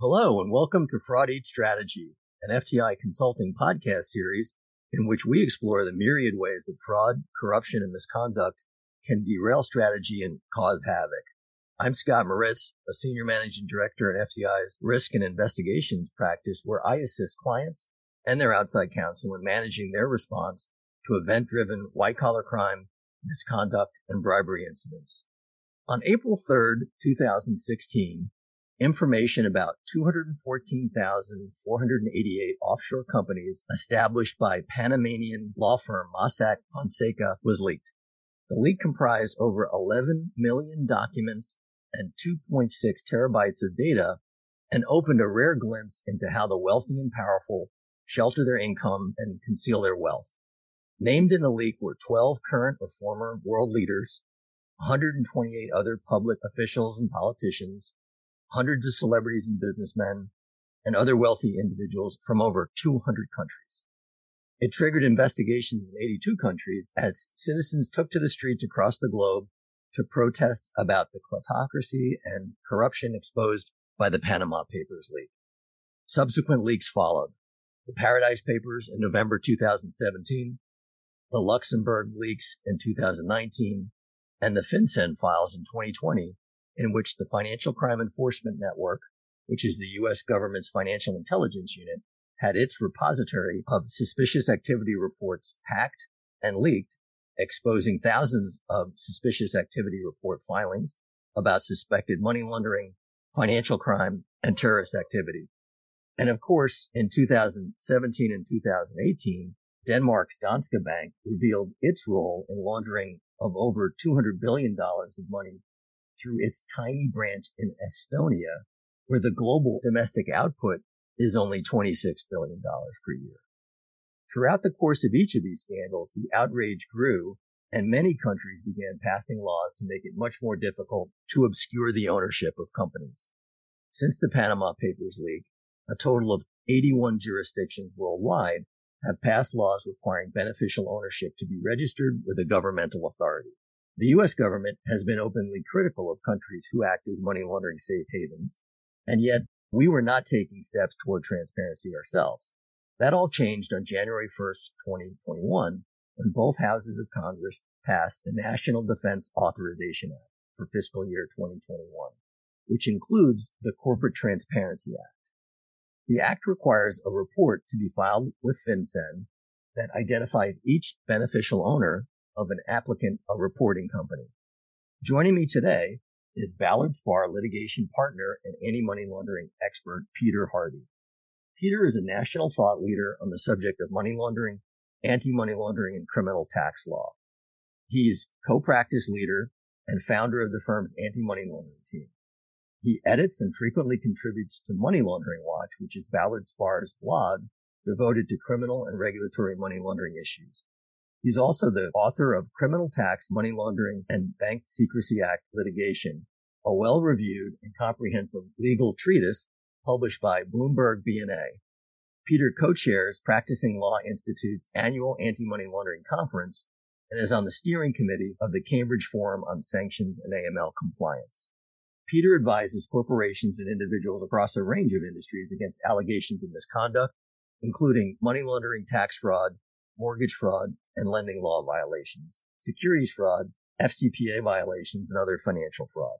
Hello, and welcome to Fraud Eats Strategy, an FTI Consulting podcast series in which we explore the myriad ways that fraud, corruption, and misconduct can derail strategy and cause havoc. I'm Scott Moritz, a Senior Managing Director at FTI's Risk and Investigations practice, where I assist clients and their outside counsel in managing their response to event-driven white-collar crime, misconduct, and bribery incidents. On April 3rd, 2016, information about 214,488 offshore companies established by Panamanian law firm Mossack Fonseca was leaked. The leak comprised over 11 million documents and 2.6 terabytes of data and opened a rare glimpse into how the wealthy and powerful shelter their income and conceal their wealth. Named in the leak were 12 current or former world leaders, 128 other public officials and politicians, hundreds of celebrities and businessmen, and other wealthy individuals from over 200 countries. It triggered investigations in 82 countries as citizens took to the streets across the globe to protest about the kleptocracy and corruption exposed by the Panama Papers leak. Subsequent leaks followed: the Paradise Papers in November 2017, the Luxembourg Leaks in 2019, and the FinCEN Files in 2020, in which the Financial Crime Enforcement Network, which is the U.S. government's financial intelligence unit, had its repository of suspicious activity reports hacked and leaked, exposing thousands of suspicious activity report filings about suspected money laundering, financial crime, and terrorist activity. And of course, in 2017 and 2018, Denmark's Danske Bank revealed its role in laundering of over $200 billion of money through its tiny branch in Estonia, where the global domestic output is only $26 billion per year. Throughout the course of each of these scandals, the outrage grew, and many countries began passing laws to make it much more difficult to obscure the ownership of companies. Since the Panama Papers leak, a total of 81 jurisdictions worldwide have passed laws requiring beneficial ownership to be registered with a governmental authority. The U.S. government has been openly critical of countries who act as money laundering safe havens, and yet we were not taking steps toward transparency ourselves. That all changed on January 1st, 2021, when both houses of Congress passed the National Defense Authorization Act for fiscal year 2021, which includes the Corporate Transparency Act. The act requires a report to be filed with FinCEN that identifies each beneficial owner of an applicant, a reporting company. Joining me today is Ballard Spahr litigation partner and anti-money laundering expert, Peter Hardy. Peter is a national thought leader on the subject of money laundering, anti-money laundering, and criminal tax law. He's co-practice leader and founder of the firm's anti-money laundering team. He edits and frequently contributes to Money Laundering Watch, which is Ballard Spahr's blog devoted to criminal and regulatory money laundering issues. He's also the author of Criminal Tax, Money Laundering, and Bank Secrecy Act Litigation, a well-reviewed and comprehensive legal treatise published by Bloomberg BNA. Peter co-chairs Practicing Law Institute's annual anti-money laundering conference and is on the steering committee of the Cambridge Forum on Sanctions and AML Compliance. Peter advises corporations and individuals across a range of industries against allegations of misconduct, including money laundering, tax fraud, mortgage fraud, and lending law violations, securities fraud, FCPA violations, and other financial fraud.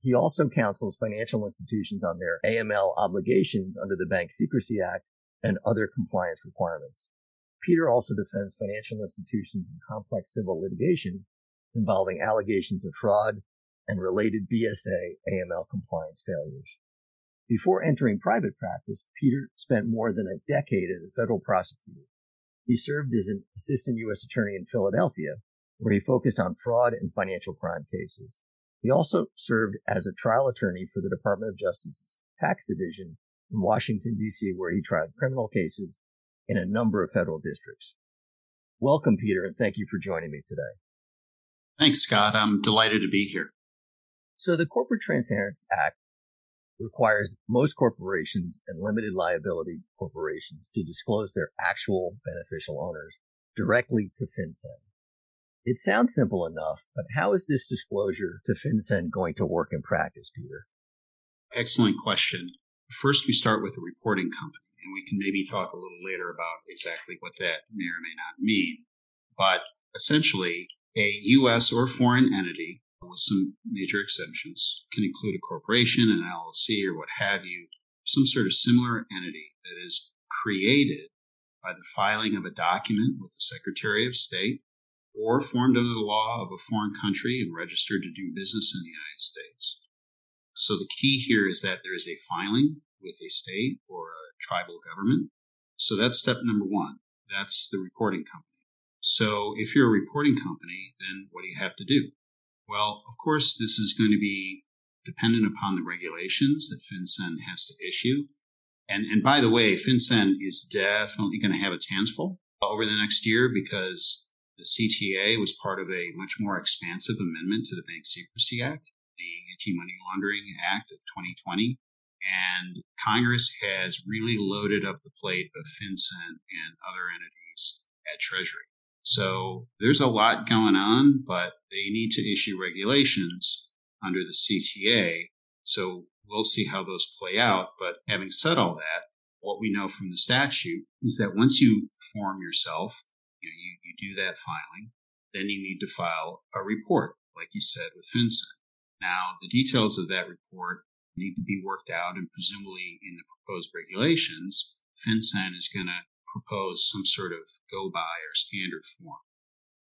He also counsels financial institutions on their AML obligations under the Bank Secrecy Act and other compliance requirements. Peter also defends financial institutions in complex civil litigation involving allegations of fraud and related BSA AML compliance failures. Before entering private practice, Peter spent more than a decade as a federal prosecutor. He served as an assistant U.S. attorney in Philadelphia, where he focused on fraud and financial crime cases. He also served as a trial attorney for the Department of Justice's Tax Division in Washington, D.C., where he tried criminal cases in a number of federal districts. Welcome, Peter, and thank you for joining me today. Thanks, Scott. I'm delighted to be here. So the Corporate Transparency Act requires most corporations and limited liability corporations to disclose their actual beneficial owners directly to FinCEN. It sounds simple enough, but how is this disclosure to FinCEN going to work in practice, Peter? Excellent question. First, we start with a reporting company, and we can maybe talk a little later about exactly what that may or may not mean. But essentially, a U.S. or foreign entity, with some major exemptions, can include a corporation, an LLC, or what have you, some sort of similar entity that is created by the filing of a document with the Secretary of State or formed under the law of a foreign country and registered to do business in the United States. So the key here is that there is a filing with a state or a tribal government. So that's step number one. That's the reporting company. So if you're a reporting company, then what do you have to do? Well, of course, this is going to be dependent upon the regulations that FinCEN has to issue. And by the way, FinCEN is definitely going to have its hands full over the next year because the CTA was part of a much more expansive amendment to the Bank Secrecy Act, the Anti-Money Laundering Act of 2020. And Congress has really loaded up the plate of FinCEN and other entities at Treasury. So there's a lot going on, but they need to issue regulations under the CTA. So we'll see how those play out. But having said all that, what we know from the statute is that once you form yourself, you do that filing, then you need to file a report, like you said, with FinCEN. Now, the details of that report need to be worked out, and presumably in the proposed regulations, FinCEN is going to propose some sort of go-by or standard form.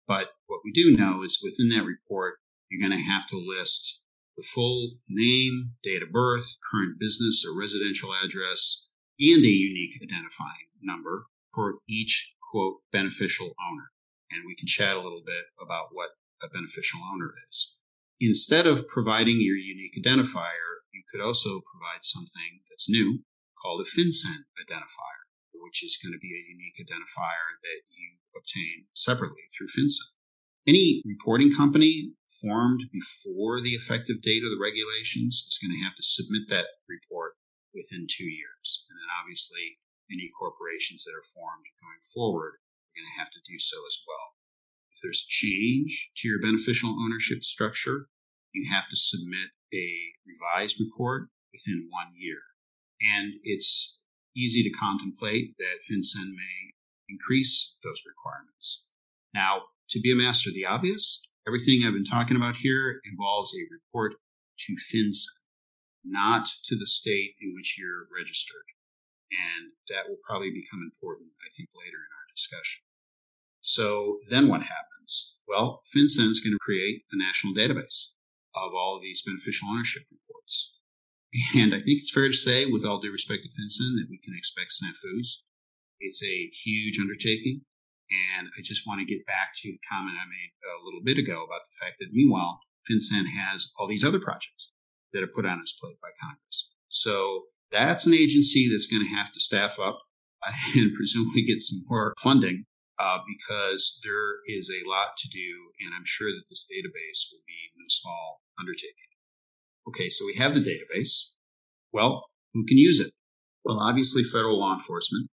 But what we do know is within that report, you're going to have to list the full name, date of birth, current business or residential address, and a unique identifying number for each, quote, beneficial owner. And we can chat a little bit about what a beneficial owner is. Instead of providing your unique identifier, you could also provide something that's new called a FinCEN identifier, which is going to be a unique identifier that you obtain separately through FinCEN. Any reporting company formed before the effective date of the regulations is going to have to submit that report within 2 years. And then obviously any corporations that are formed going forward are going to have to do so as well. If there's a change to your beneficial ownership structure, you have to submit a revised report within 1 year. And it's easy to contemplate that FinCEN may increase those requirements. Now, to be a master of the obvious, everything I've been talking about here involves a report to FinCEN, not to the state in which you're registered. And that will probably become important, I think, later in our discussion. So then what happens? Well, FinCEN is going to create a national database of all of these beneficial ownership reports. And I think it's fair to say, with all due respect to FinCEN, that we can expect SNAFUs. It's a huge undertaking. And I just want to get back to the comment I made a little bit ago about the fact that, meanwhile, FinCEN has all these other projects that are put on its plate by Congress. So that's an agency that's going to have to staff up and presumably get some more funding because there is a lot to do. And I'm sure that this database will be no small undertaking. Okay, so we have the database. Well, who can use it? Well, obviously federal law enforcement,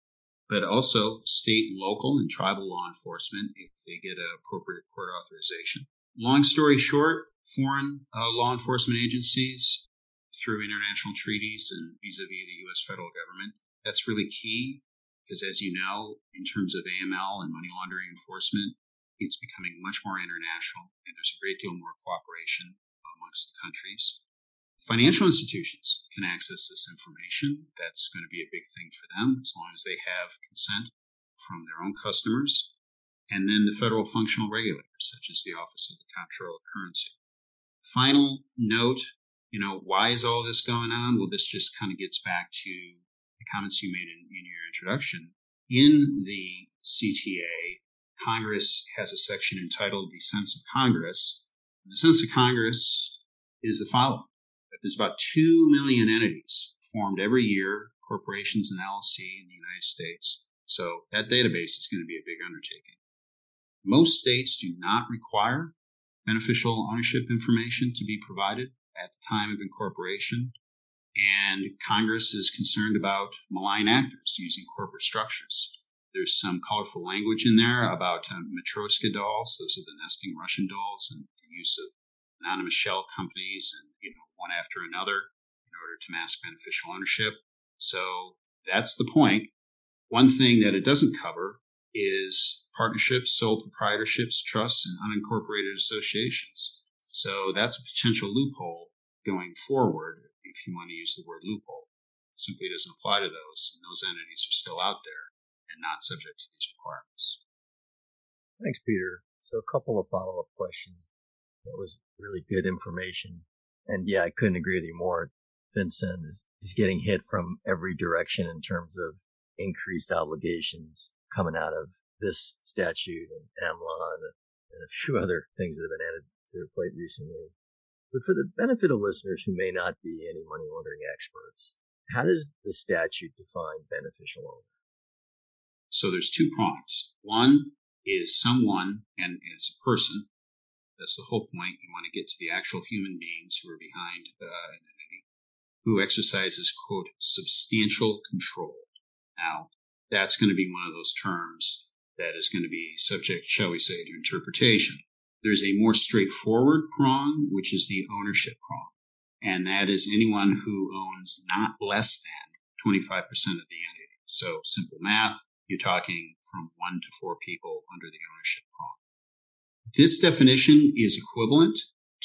but also state, local, and tribal law enforcement if they get appropriate court authorization. Long story short, foreign law enforcement agencies through international treaties and vis-a-vis the U.S. federal government, that's really key because, as you know, in terms of AML and money laundering enforcement, it's becoming much more international, and there's a great deal more cooperation amongst the countries. Financial institutions can access this information. That's going to be a big thing for them as long as they have consent from their own customers. And then the federal functional regulators, such as the Office of the Comptroller of Currency. Final note, why is all this going on? Well, this just kind of gets back to the comments you made in your introduction. In the CTA, Congress has a section entitled The Sense of Congress. And the sense of Congress is the following. There's about 2 million entities formed every year, corporations and LLC in the United States. So that database is going to be a big undertaking. Most states do not require beneficial ownership information to be provided at the time of incorporation. And Congress is concerned about malign actors using corporate structures. There's some colorful language in there about Matryoshka dolls. Those are the nesting Russian dolls and the use of anonymous shell companies and one after another in order to mask beneficial ownership. So that's the point. One thing that it doesn't cover is partnerships, sole proprietorships, trusts, and unincorporated associations. So that's a potential loophole going forward, if you want to use the word loophole. It simply doesn't apply to those, and those entities are still out there and not subject to these requirements. Thanks, Peter. So a couple of follow-up questions. That was really good information. And yeah, I couldn't agree with you more. FinCEN is getting hit from every direction in terms of increased obligations coming out of this statute and AMLA and a few other things that have been added to their plate recently. But for the benefit of listeners who may not be any money laundering experts, how does the statute define beneficial owner? So there's two prongs. One is someone, and it's a person. That's the whole point. You want to get to the actual human beings who are behind an entity who exercises, quote, substantial control. Now, that's going to be one of those terms that is going to be subject, shall we say, to interpretation. There's a more straightforward prong, which is the ownership prong, and that is anyone who owns not less than 25% of the entity. So simple math, you're talking from 1 to 4 people under the ownership prong. This definition is equivalent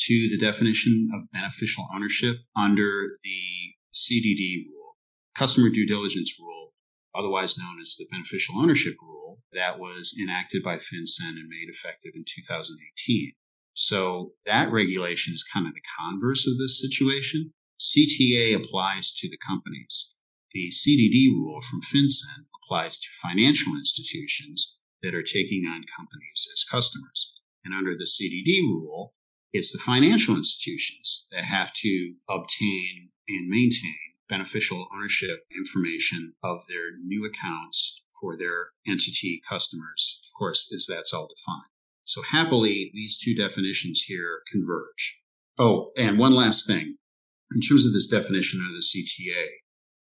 to the definition of beneficial ownership under the CDD rule, Customer Due Diligence rule, otherwise known as the beneficial ownership rule, that was enacted by FinCEN and made effective in 2018. So that regulation is kind of the converse of this situation. CTA applies to the companies. The CDD rule from FinCEN applies to financial institutions that are taking on companies as customers. And under the CDD rule, it's the financial institutions that have to obtain and maintain beneficial ownership information of their new accounts for their entity customers, of course, as that's all defined. So happily, these two definitions here converge. Oh, and one last thing. In terms of this definition under the CTA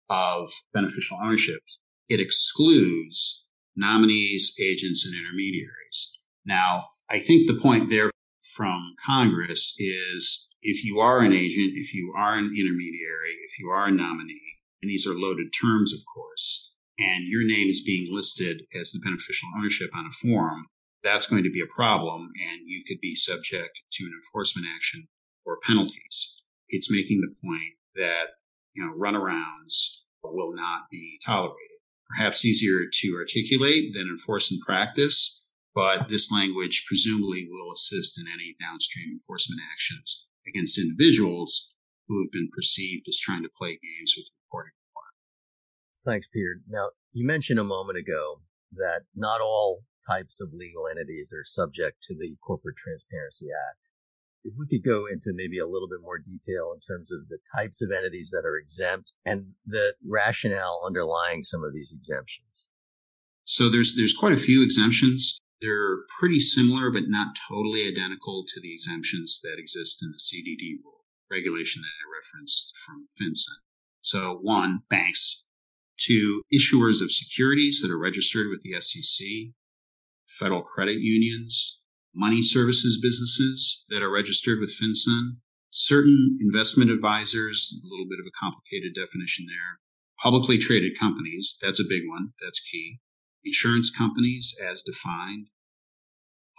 of beneficial ownership, it excludes nominees, agents, and intermediaries. Now, I think the point there from Congress is if you are an agent, if you are an intermediary, if you are a nominee, and these are loaded terms, of course, and your name is being listed as the beneficial ownership on a form, that's going to be a problem, and you could be subject to an enforcement action or penalties. It's making the point that, runarounds will not be tolerated. Perhaps easier to articulate than enforce in practice. But this language presumably will assist in any downstream enforcement actions against individuals who have been perceived as trying to play games with the reporting requirement. Thanks, Peter. Now, you mentioned a moment ago that not all types of legal entities are subject to the Corporate Transparency Act. If we could go into maybe a little bit more detail in terms of the types of entities that are exempt and the rationale underlying some of these exemptions. So there's quite a few exemptions. They're pretty similar, but not totally identical to the exemptions that exist in the CDD rule, regulation that I referenced from FinCEN. So 1, banks. 2, issuers of securities that are registered with the SEC, federal credit unions, money services businesses that are registered with FinCEN, certain investment advisors, a little bit of a complicated definition there, publicly traded companies, that's a big one, that's key. Insurance companies as defined,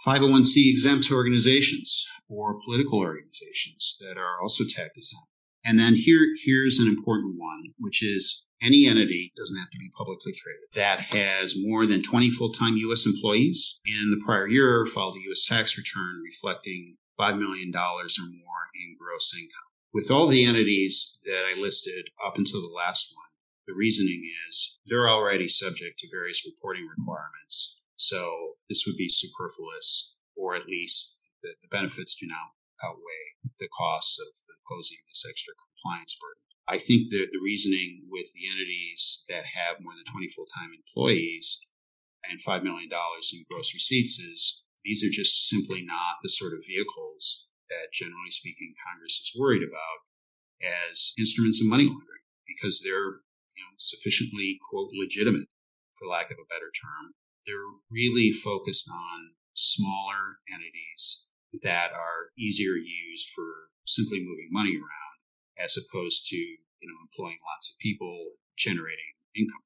501c exempt organizations or political organizations that are also tax exempt. And then here's an important one, which is any entity, doesn't have to be publicly traded, that has more than 20 full-time U.S. employees and in the prior year filed a U.S. tax return reflecting $5 million or more in gross income. With all the entities that I listed up until the last one, the reasoning is they're already subject to various reporting requirements, so this would be superfluous, or at least the benefits do not outweigh the costs of imposing this extra compliance burden. I think the reasoning with the entities that have more than 20 full-time employees and $5 million in gross receipts is these are just simply not the sort of vehicles that, generally speaking, Congress is worried about as instruments of money laundering because they're sufficiently, quote, legitimate, for lack of a better term. They're really focused on smaller entities that are easier used for simply moving money around as opposed to, employing lots of people, generating income.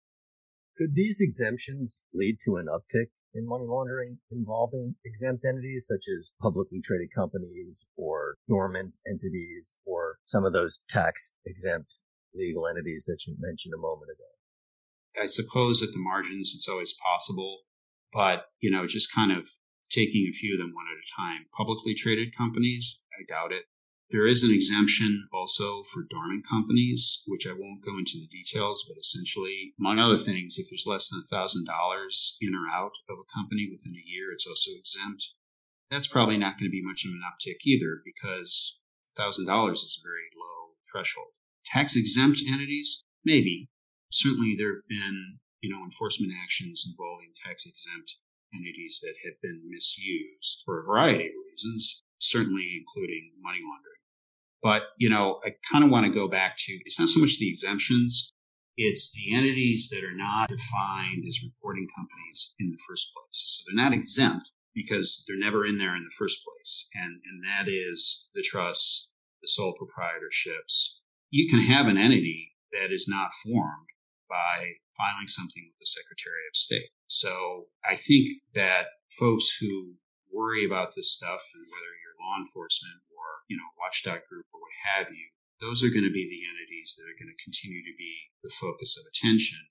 Could these exemptions lead to an uptick in money laundering involving exempt entities such as publicly traded companies or dormant entities or some of those tax-exempt legal entities that you mentioned a moment ago? I suppose at the margins it's always possible, but, you know, just kind of taking a few of them one at a time. Publicly traded companies, I doubt it. There is an exemption also for dormant companies, which I won't go into the details, but essentially, among other things, if there's less than $1,000 in or out of a company within a year, it's also exempt. That's probably not going to be much of an uptick either, because $1,000 is a very low threshold. Tax-exempt entities, maybe. Certainly there have been, enforcement actions involving tax-exempt entities that have been misused for a variety of reasons, certainly including money laundering. But, I kind of want to go back to, it's not so much the exemptions, it's the entities that are not defined as reporting companies in the first place. So they're not exempt because they're never in there in the first place. And that is the trusts, the sole proprietorships. You can have an entity that is not formed by filing something with the Secretary of State. So I think that folks who worry about this stuff, and whether you're law enforcement or, watchdog group or what have you, those are going to be the entities that are going to continue to be the focus of attention.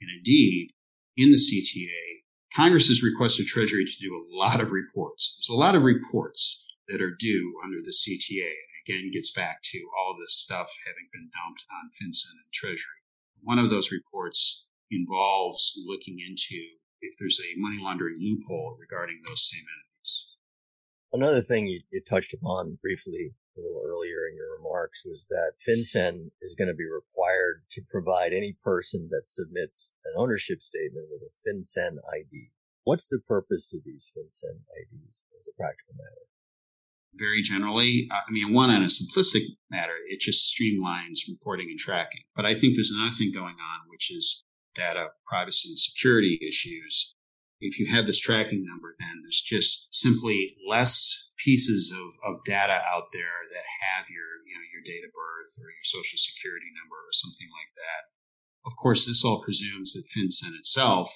And indeed, in the CTA, Congress has requested Treasury to do a lot of reports. There's a lot of reports that are due under the CTA. And again, gets back to all this stuff having been dumped on FinCEN and Treasury. One of those reports involves looking into if there's a money laundering loophole regarding those same entities. Another thing you touched upon briefly a little earlier in your remarks was that FinCEN is going to be required to provide any person that submits an ownership statement with a FinCEN ID. What's the purpose of these FinCEN IDs as a practical matter? Very generally, on a simplistic matter, it just streamlines reporting and tracking. But I think there's another thing going on, which is data privacy and security issues. If you have this tracking number, then there's just simply less pieces of data out there that have your date of birth or your social security number or something like that. Of course, this all presumes that FinCEN itself,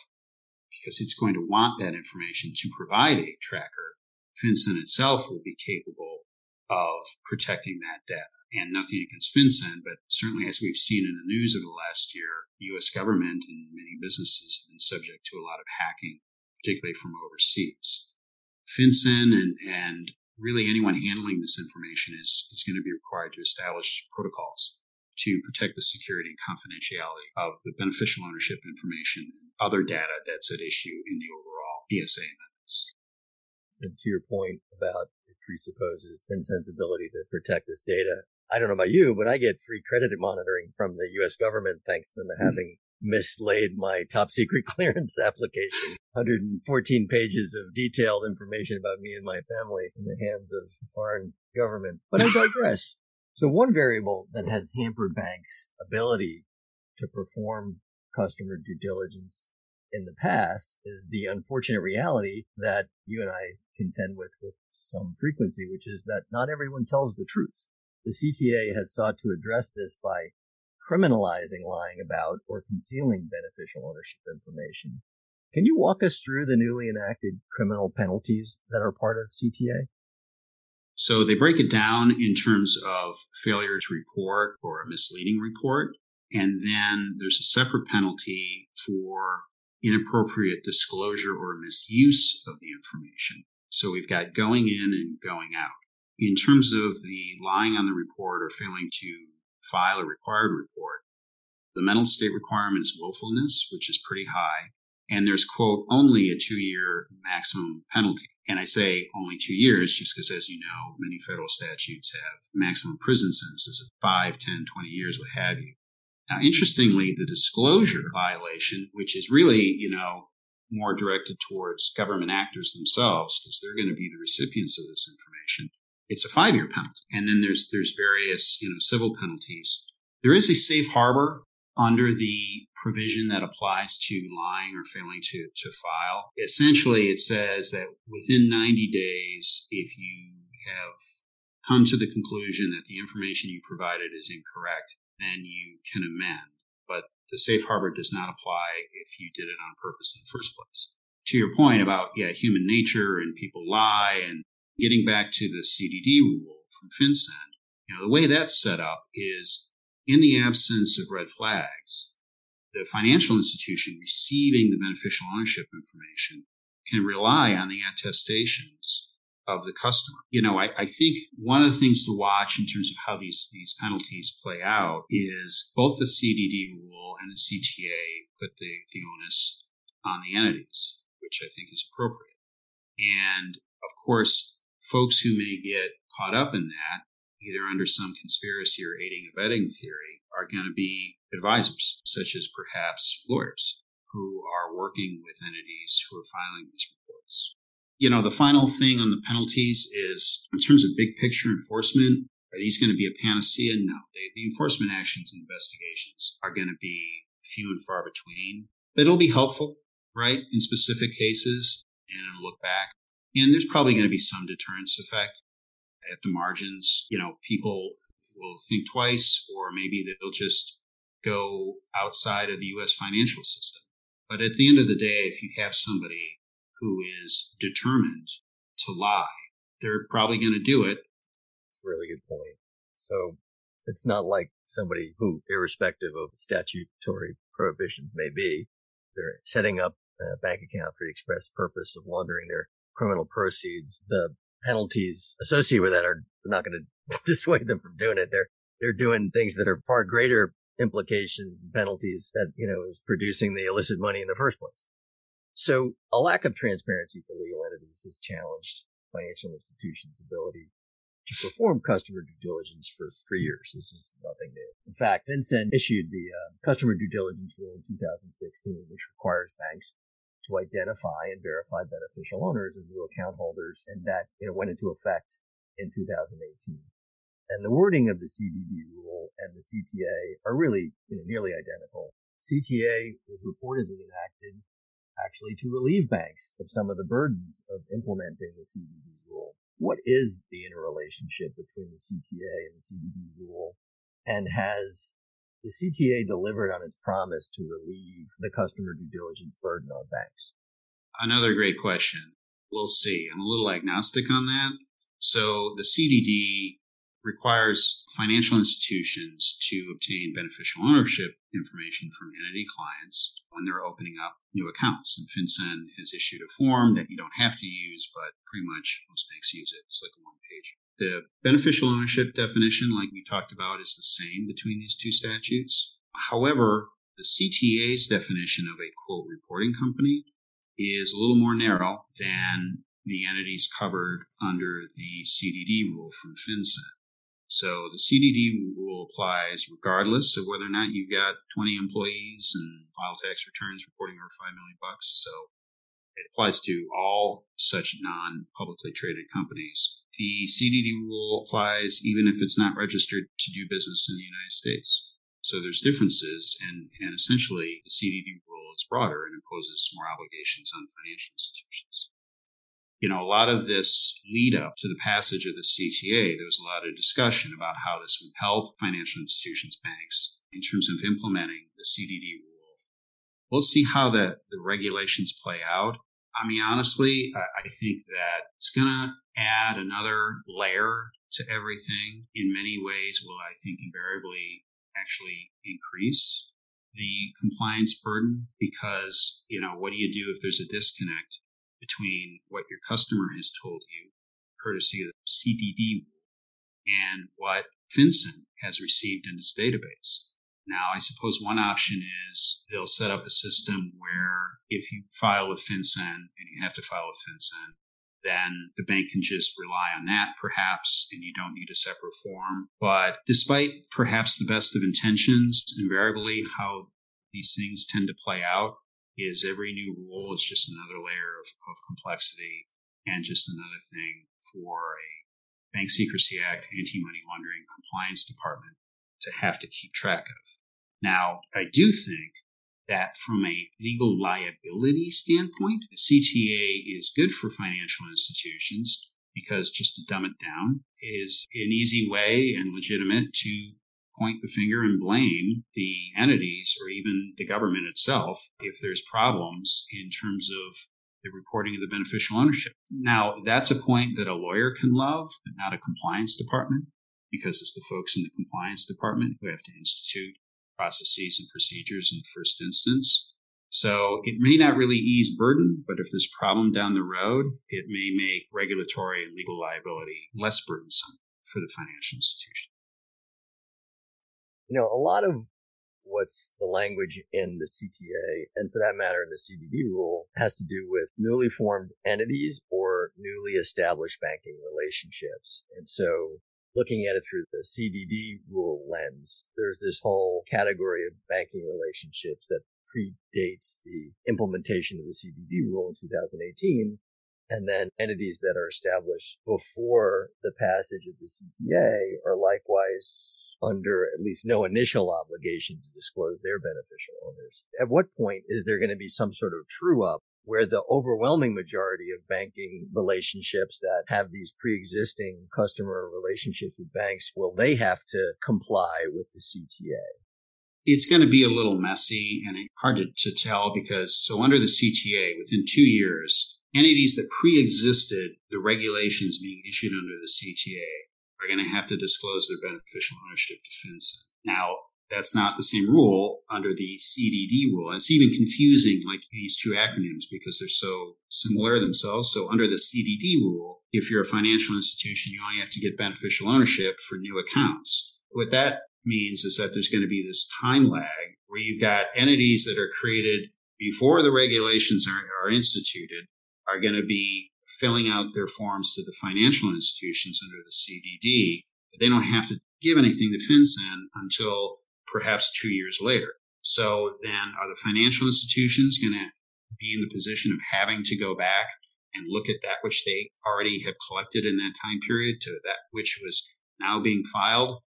because it's going to want that information to provide a tracker, FinCEN itself will be capable of protecting that data. And nothing against FinCEN, but certainly as we've seen in the news over the last year, the U.S. government and many businesses have been subject to a lot of hacking, particularly from overseas. FinCEN and really anyone handling this information is going to be required to establish protocols to protect the security and confidentiality of the beneficial ownership information and other data that's at issue in the overall ESA amendments. And to your point about it presupposes FinCEN's ability to protect this data, I don't know about you, but I get free credit monitoring from the U.S. government thanks to them having mislaid my top secret clearance application. 114 pages of detailed information about me and my family in the hands of foreign government. But I digress. So one variable that has hampered banks' ability to perform customer due diligence in the past is the unfortunate reality that you and I contend with some frequency, which is that not everyone tells the truth. The CTA has sought to address this by criminalizing lying about or concealing beneficial ownership information. Can you walk us through the newly enacted criminal penalties that are part of CTA? So they break it down in terms of failure to report or a misleading report. And then there's a separate penalty for inappropriate disclosure or misuse of the information. So we've got going in and going out. In terms of the lying on the report or failing to file a required report, the mental state requirement is willfulness, which is pretty high. And there's, quote, only a 2-year maximum penalty. And I say only 2 years just because, as you know, many federal statutes have maximum prison sentences of 5, 10, 20 years, what have you. Now, interestingly, the disclosure violation, which is really, more directed towards government actors themselves, because they're going to be the recipients of this information, it's a 5-year penalty. And then there's various, civil penalties. There is a safe harbor under the provision that applies to lying or failing to file. Essentially, it says that within 90 days, if you have come to the conclusion that the information you provided is incorrect, then you can amend. but the safe harbor does not apply if you did it on purpose in the first place. To your point about, human nature and people lie, and getting back to the CDD rule from FinCEN, the way that's set up is in the absence of red flags, the financial institution receiving the beneficial ownership information can rely on the attestations of the customer. I think one of the things to watch in terms of how these penalties play out is both the CDD rule and the CTA put the onus on the entities, which I think is appropriate. And of course, folks who may get caught up in that, either under some conspiracy or aiding and abetting theory, are going to be advisors, such as perhaps lawyers who are working with entities who are filing these reports. The final thing on the penalties is, in terms of big picture enforcement, are these going to be a panacea? No. The enforcement actions and investigations are going to be few and far between, but it'll be helpful, right, in specific cases, and it'll look back. And there's probably going to be some deterrence effect at the margins. People will think twice, or maybe they'll just go outside of the U.S. financial system. But at the end of the day, if you have somebody who is determined to lie, they're probably going to do it. That's a really good point. So it's not like somebody who, irrespective of statutory prohibitions may be, they're setting up a bank account for the express purpose of laundering their criminal proceeds. The penalties associated with that are not going to dissuade them from doing it. They're doing things that are far greater implications and penalties that, is producing the illicit money in the first place. So a lack of transparency for legal entities has challenged financial institutions' ability to perform customer due diligence for 3 years. This is nothing new. In fact, FinCEN issued the Customer Due Diligence Rule in 2016, which requires banks to identify and verify beneficial owners and new account holders, and that went into effect in 2018. And the wording of the CDD rule and the CTA are really nearly identical. CTA was reportedly enacted actually to relieve banks of some of the burdens of implementing the CDD rule. What is the interrelationship between the CTA and the CDD rule? And has the CTA delivered on its promise to relieve the customer due diligence burden on banks? Another great question. We'll see. I'm a little agnostic on that. So the CDD requires financial institutions to obtain beneficial ownership information from entity clients when they're opening up new accounts. And FinCEN has issued a form that you don't have to use, but pretty much most banks use it. It's like a one-page. The beneficial ownership definition, like we talked about, is the same between these two statutes. However, the CTA's definition of a, quote, reporting company is a little more narrow than the entities covered under the CDD rule from FinCEN. So the CDD rule applies regardless of whether or not you've got 20 employees and file tax returns reporting over $5 million. So it applies to all such non-publicly traded companies. The CDD rule applies even if it's not registered to do business in the United States. So there's differences, and essentially the CDD rule is broader and imposes more obligations on financial institutions. A lot of this lead up to the passage of the CTA, there was a lot of discussion about how this would help financial institutions, banks, in terms of implementing the CDD rule. We'll see how the regulations play out. Honestly, I think that it's going to add another layer to everything. In many ways, will I think invariably actually increase the compliance burden because, what do you do if there's a disconnect between what your customer has told you, courtesy of the CDD rule, and what FinCEN has received in its database? Now, I suppose one option is they'll set up a system where if you file with FinCEN, and you have to file with FinCEN, then the bank can just rely on that, perhaps, and you don't need a separate form. But despite perhaps the best of intentions, invariably how these things tend to play out is every new rule is just another layer of complexity and just another thing for a Bank Secrecy Act, Anti-Money Laundering Compliance Department to have to keep track of. Now, I do think that from a legal liability standpoint, the CTA is good for financial institutions because, just to dumb it down, is an easy way and legitimate to point the finger and blame the entities or even the government itself if there's problems in terms of the reporting of the beneficial ownership. Now, that's a point that a lawyer can love, but not a compliance department, because it's the folks in the compliance department who have to institute processes and procedures in the first instance. So it may not really ease burden, but if there's a problem down the road, it may make regulatory and legal liability less burdensome for the financial institution. You know, a lot of what's the language in the CTA, and for that matter, in the CDD rule, has to do with newly formed entities or newly established banking relationships. And so looking at it through the CDD rule lens, there's this whole category of banking relationships that predates the implementation of the CDD rule in 2018, and then entities that are established before the passage of the CTA are likewise under at least no initial obligation to disclose their beneficial owners. At what point is there going to be some sort of true-up where the overwhelming majority of banking relationships that have these pre-existing customer relationships with banks, will they have to comply with the CTA? It's going to be a little messy and hard to tell because, so under the CTA, within 2 years, entities that pre-existed the regulations being issued under the CTA are going to have to disclose their beneficial ownership to FinCEN. Now, that's not the same rule under the CDD rule. It's even confusing, like these two acronyms, because they're so similar themselves. So under the CDD rule, if you're a financial institution, you only have to get beneficial ownership for new accounts. With that means is that there's going to be this time lag where you've got entities that are created before the regulations are instituted are going to be filling out their forms to the financial institutions under the CDD, but they don't have to give anything to FinCEN until perhaps 2 years later. So then are the financial institutions going to be in the position of having to go back and look at that which they already have collected in that time period to that which was now being filed?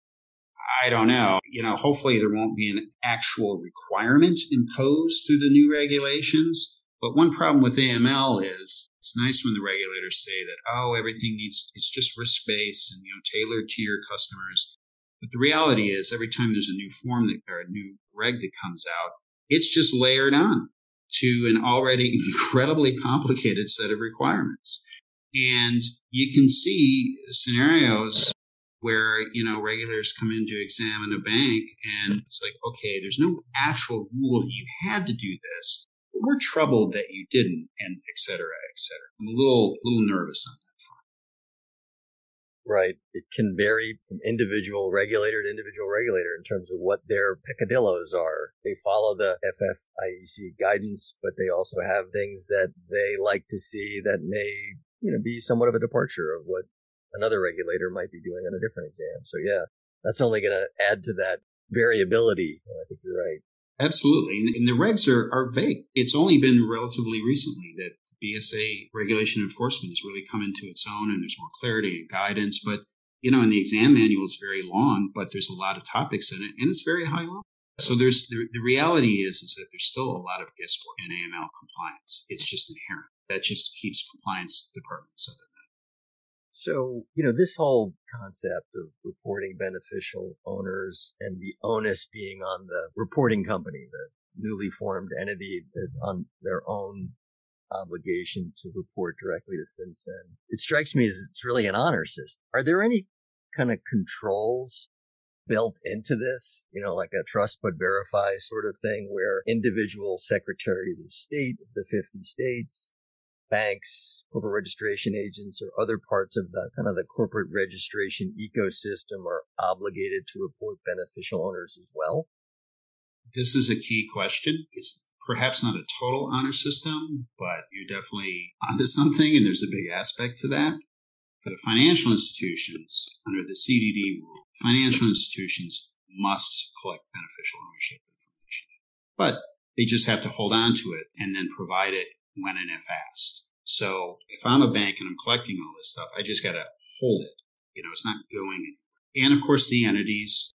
I don't know. You know, hopefully there won't be an actual requirement imposed through the new regulations. But one problem with AML is it's nice when the regulators say that, oh, everything needs, it's just risk-based and, you know, tailored to your customers. But the reality is every time there's a new form that, or a new reg that comes out, it's just layered on to an already incredibly complicated set of requirements. And you can see scenarios where, you know, regulators come in to examine a bank and it's like, okay, there's no actual rule that you had to do this, but we're troubled that you didn't, and et cetera, et cetera. I'm a little nervous on that front. Right. It can vary from individual regulator to individual regulator in terms of what their peccadillos are. They follow the FFIEC guidance, but they also have things that they like to see that may, you know, be somewhat of a departure of what another regulator might be doing on a different exam. So yeah, that's only going to add to that variability. I think you're right. Absolutely. And the regs are vague. It's only been relatively recently that BSA regulation enforcement has really come into its own and there's more clarity and guidance. But, you know, and the exam manual is very long, but there's a lot of topics in it and it's very high level. So there's the reality is that there's still a lot of guesswork in AML compliance. It's just inherent. That just keeps compliance departments up at night. So, you know, this whole concept of reporting beneficial owners and the onus being on the reporting company, the newly formed entity that's on their own obligation to report directly to FinCEN, it strikes me as it's really an honor system. Are there any kind of controls built into this, you know, like a trust but verify sort of thing where individual secretaries of state of the 50 states, banks, corporate registration agents, or other parts of the kind of the corporate registration ecosystem are obligated to report beneficial owners as well? This is a key question. It's perhaps not a total honor system, but you're definitely onto something, and there's a big aspect to that. For the financial institutions, under the CDD rule, financial institutions must collect beneficial ownership information, but they just have to hold on to it and then provide it when and if asked. So if I'm a bank and I'm collecting all this stuff, I just got to hold it. You know, it's not going anywhere. And of course, the entities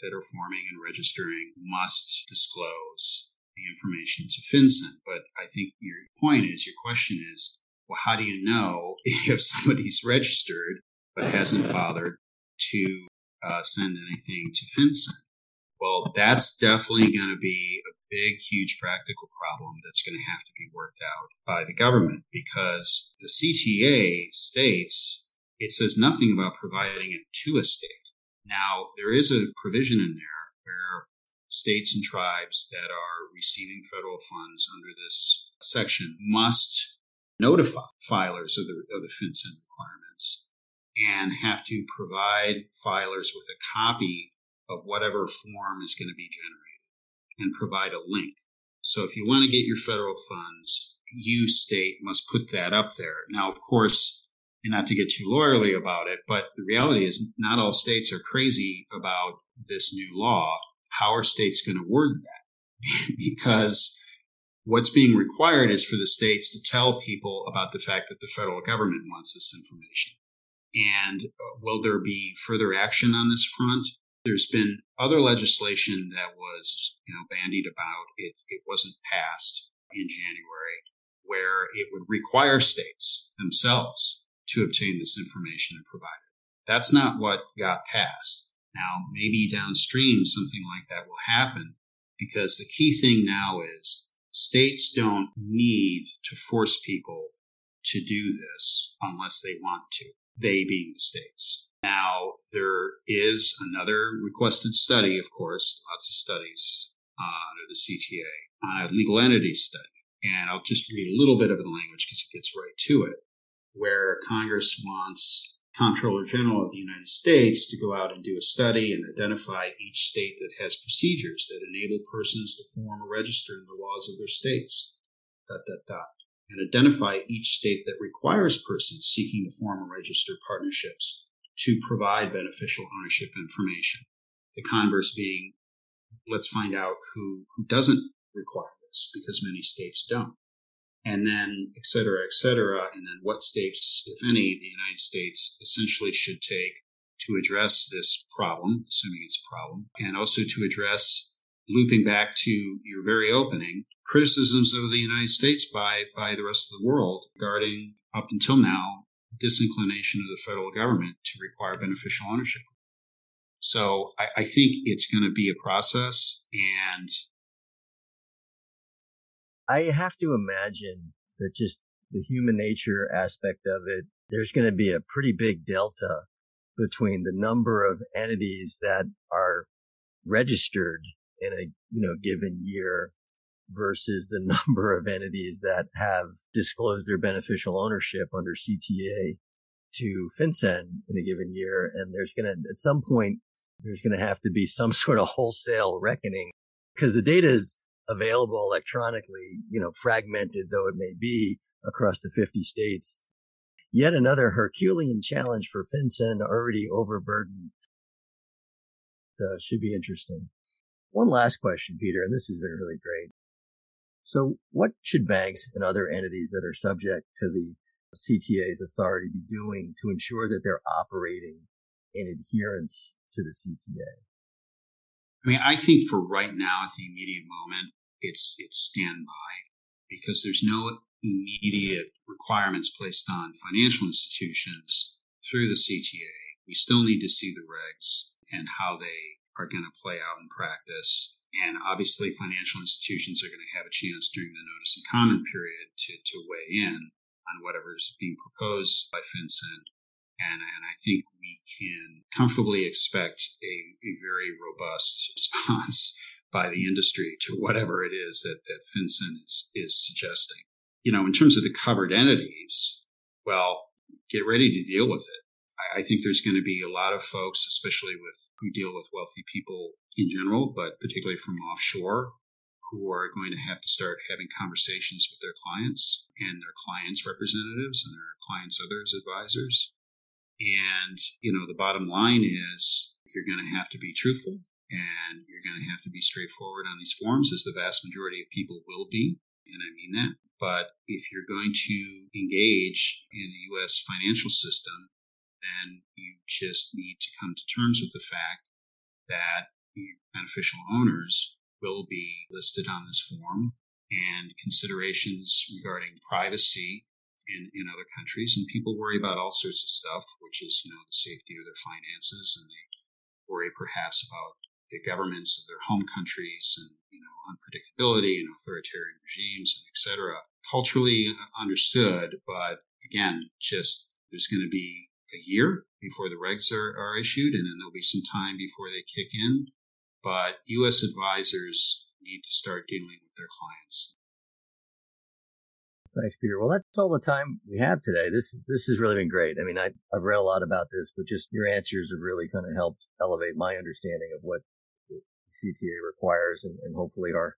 that are forming and registering must disclose the information to FinCEN. But I think your question is, well, how do you know if somebody's registered but hasn't bothered to send anything to FinCEN. Well, that's definitely going to be a big, huge practical problem that's going to have to be worked out by the government, because the CTA states it says nothing about providing it to a state. Now, there is a provision in there where states and tribes that are receiving federal funds under this section must notify filers of the FinCEN requirements and have to provide filers with a copy of whatever form is going to be generated and provide a link. So if you want to get your federal funds, you, state, must put that up there. Now, of course, and not to get too lawyerly about it, but the reality is not all states are crazy about this new law. How are states going to word that? Because what's being required is for the states to tell people about the fact that the federal government wants this information. And will there be further action on this front? There's been other legislation that was, bandied about. It wasn't passed in January, where it would require states themselves to obtain this information and provide it. That's not what got passed. Now, maybe downstream something like that will happen, because the key thing now is states don't need to force people to do this unless they want to, they being the states. Now, there is another requested study, of course, lots of studies under the CTA, on a legal entity study. And I'll just read a little bit of the language because it gets right to it, where Congress wants Comptroller General of the United States to go out and do a study and identify each state that has procedures that enable persons to form or register in the laws of their states, and identify each state that requires persons seeking to form or register partnerships to provide beneficial ownership information. The converse being, let's find out who doesn't require this, because many states don't. And then, et cetera, and then what states, if any, the United States essentially should take to address this problem, assuming it's a problem, and also to address, looping back to your very opening, criticisms of the United States by the rest of the world regarding, up until now, disinclination of the federal government to require beneficial ownership. So I think it's going to be a process. And I have to imagine that just the human nature aspect of it, there's going to be a pretty big delta between the number of entities that are registered in a given year versus the number of entities that have disclosed their beneficial ownership under CTA to FinCEN in a given year. And at some point, there's going to have to be some sort of wholesale reckoning, because the data is available electronically, fragmented though it may be across the 50 states. Yet another Herculean challenge for FinCEN, already overburdened. Should be interesting. One last question, Peter, and this has been really great. So what should banks and other entities that are subject to the CTA's authority be doing to ensure that they're operating in adherence to the CTA? I think for right now, at the immediate moment, it's standby, because there's no immediate requirements placed on financial institutions through the CTA. We still need to see the regs and how they are going to play out in practice. And obviously, financial institutions are going to have a chance during the notice and comment period to weigh in on whatever is being proposed by FinCEN. And I think we can comfortably expect a very robust response by the industry to whatever it is that FinCEN is suggesting. In terms of the covered entities, well, get ready to deal with it. I think there's going to be a lot of folks, especially who deal with wealthy people in general, but particularly from offshore, who are going to have to start having conversations with their clients and their clients' representatives and their clients' others advisors. And, the bottom line is you're going to have to be truthful and you're going to have to be straightforward on these forms, as the vast majority of people will be. And I mean that. But if you're going to engage in the U.S. financial system, then you just need to come to terms with the fact that your beneficial owners will be listed on this form, and considerations regarding privacy in other countries. And people worry about all sorts of stuff, which is, the safety of their finances and worry perhaps about the governments of their home countries and, unpredictability and authoritarian regimes, and et cetera. Culturally understood, but again, just there's going to be a year before the regs are issued, and then there'll be some time before they kick in. But U.S. advisors need to start dealing with their clients. Thanks, Peter. Well, that's all the time we have today. This has really been great. I mean, I've read a lot about this, but just your answers have really kind of helped elevate my understanding of what the CTA requires, and hopefully our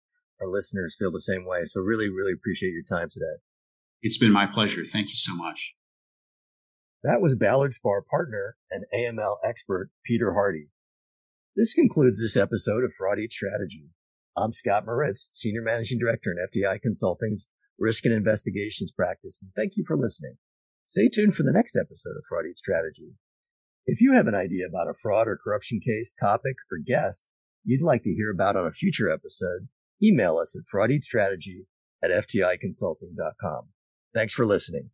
listeners feel the same way. So really, really appreciate your time today. It's been my pleasure. Thank you so much. That was Ballard Spahr partner and AML expert Peter Hardy. This concludes this episode of Fraud Eats Strategy. I'm Scott Moritz, Senior Managing Director in FTI Consulting's Risk and Investigations practice, and thank you for listening. Stay tuned for the next episode of Fraud Eats Strategy. If you have an idea about a fraud or corruption case, topic, or guest you'd like to hear about on a future episode, email us at fraudeatstrategy@fticonsulting.com. Thanks for listening.